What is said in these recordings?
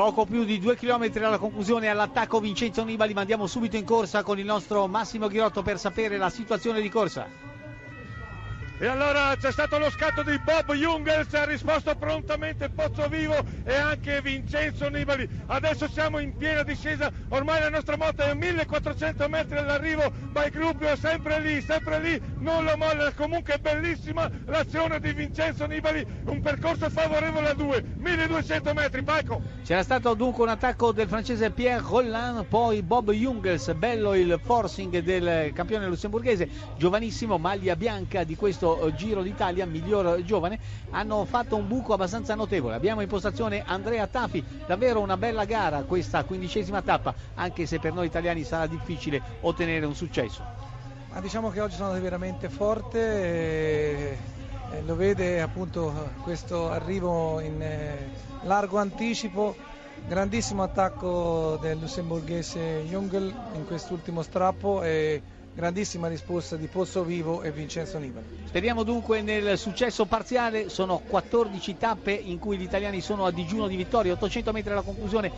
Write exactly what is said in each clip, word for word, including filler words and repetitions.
Poco più di due chilometri alla conclusione, all'attacco Vincenzo Nibali, ma andiamo subito in corsa con il nostro Massimo Ghirotto per sapere la situazione di corsa. E allora c'è stato lo scatto di Bob Jungels, ha risposto prontamente Pozzovivo e anche Vincenzo Nibali. Adesso siamo in piena discesa, ormai la nostra moto è a millequattrocento metri all'arrivo, ma il gruppo è sempre lì, sempre lì, non lo molla. Comunque bellissima l'azione di Vincenzo Nibali, un percorso favorevole a due, milleduecento metri, Paco. C'era stato dunque un attacco del francese Pierre Rolland, poi Bob Jungels, bello il forcing del campione lussemburghese, giovanissimo, maglia bianca di questo Giro d'Italia, miglior giovane. Hanno fatto un buco abbastanza notevole. Abbiamo in postazione Andrea Taffi, davvero una bella gara questa quindicesima tappa, anche se per noi italiani sarà difficile ottenere un successo. Ma diciamo che oggi sono veramente forte e... E lo vede appunto questo arrivo in eh, largo anticipo, grandissimo attacco del lussemburghese Jungel in quest'ultimo strappo e grandissima risposta di Pozzovivo e Vincenzo Nibali. Speriamo dunque nel successo parziale. Sono quattordici tappe in cui gli italiani sono a digiuno di vittorie. ottocento metri alla conclusione,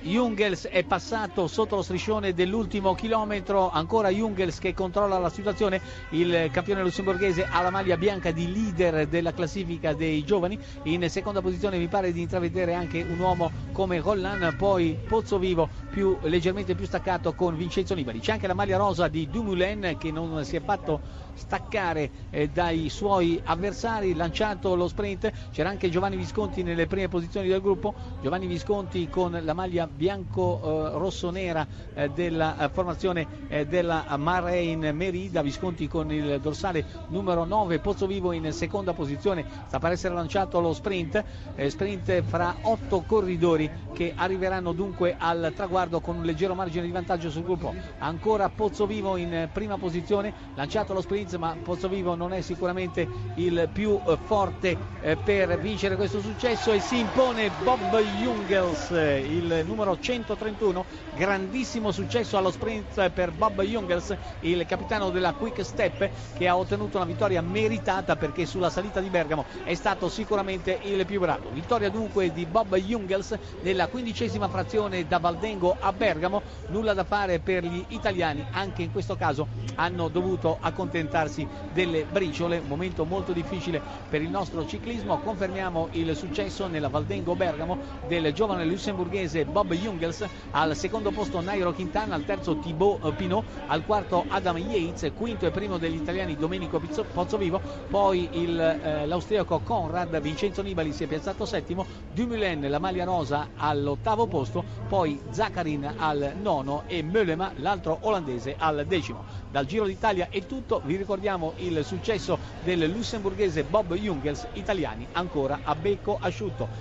Jungels è passato sotto lo striscione dell'ultimo chilometro, ancora Jungels che controlla la situazione. Il campione lussemburghese ha la maglia bianca di leader della classifica dei giovani, in seconda posizione mi pare di intravedere anche un uomo come Rolland, poi Pozzovivo più, leggermente più staccato con Vincenzo Nibali. C'è anche la maglia rosa di Dumoulin che non si è fatto staccare eh, dai suoi avversari, lanciato lo sprint. C'era anche Giovanni Visconti nelle prime posizioni del gruppo, Giovanni Visconti con la maglia bianco-rosso-nera eh, eh, della eh, formazione eh, della Bahrain Merida, Visconti con il dorsale numero nove, Pozzovivo in seconda posizione, sta per essere lanciato lo sprint, eh, sprint fra otto corridori che arriveranno dunque al traguardo con un leggero margine di vantaggio sul gruppo. Ancora Pozzovivo in prima posizione, lanciato lo sprint, ma Pozzovivo non è sicuramente il più forte per vincere questo successo e si impone Bob Jungels, il numero centotrentuno. Grandissimo successo allo sprint per Bob Jungels, il capitano della Quick Step, che ha ottenuto una vittoria meritata perché sulla salita di Bergamo è stato sicuramente il più bravo. Vittoria dunque di Bob Jungels nella quindicesima frazione da Valdengo a Bergamo. Nulla da fare per gli italiani, anche in questo caso hanno dovuto accontentarsi delle briciole. Momento molto difficile per il nostro ciclismo. Confermiamo il successo nella Valdengo Bergamo del giovane lussemburghese Bob Jungels, al secondo posto Nairo Quintana, al terzo Thibaut Pinot, al quarto Adam Yates, quinto e primo degli italiani Domenico Pozzovivo, poi il, eh, l'austriaco Conrad. Vincenzo Nibali si è piazzato settimo, Dumoulin la maglia rosa all'ottavo posto, poi Zakarin al nono e Mölema, l'altro olandese, al decimo. Dal Giro d'Italia è tutto, vi ricordiamo il successo del lussemburghese Bob Jungels, italiani ancora a becco asciutto.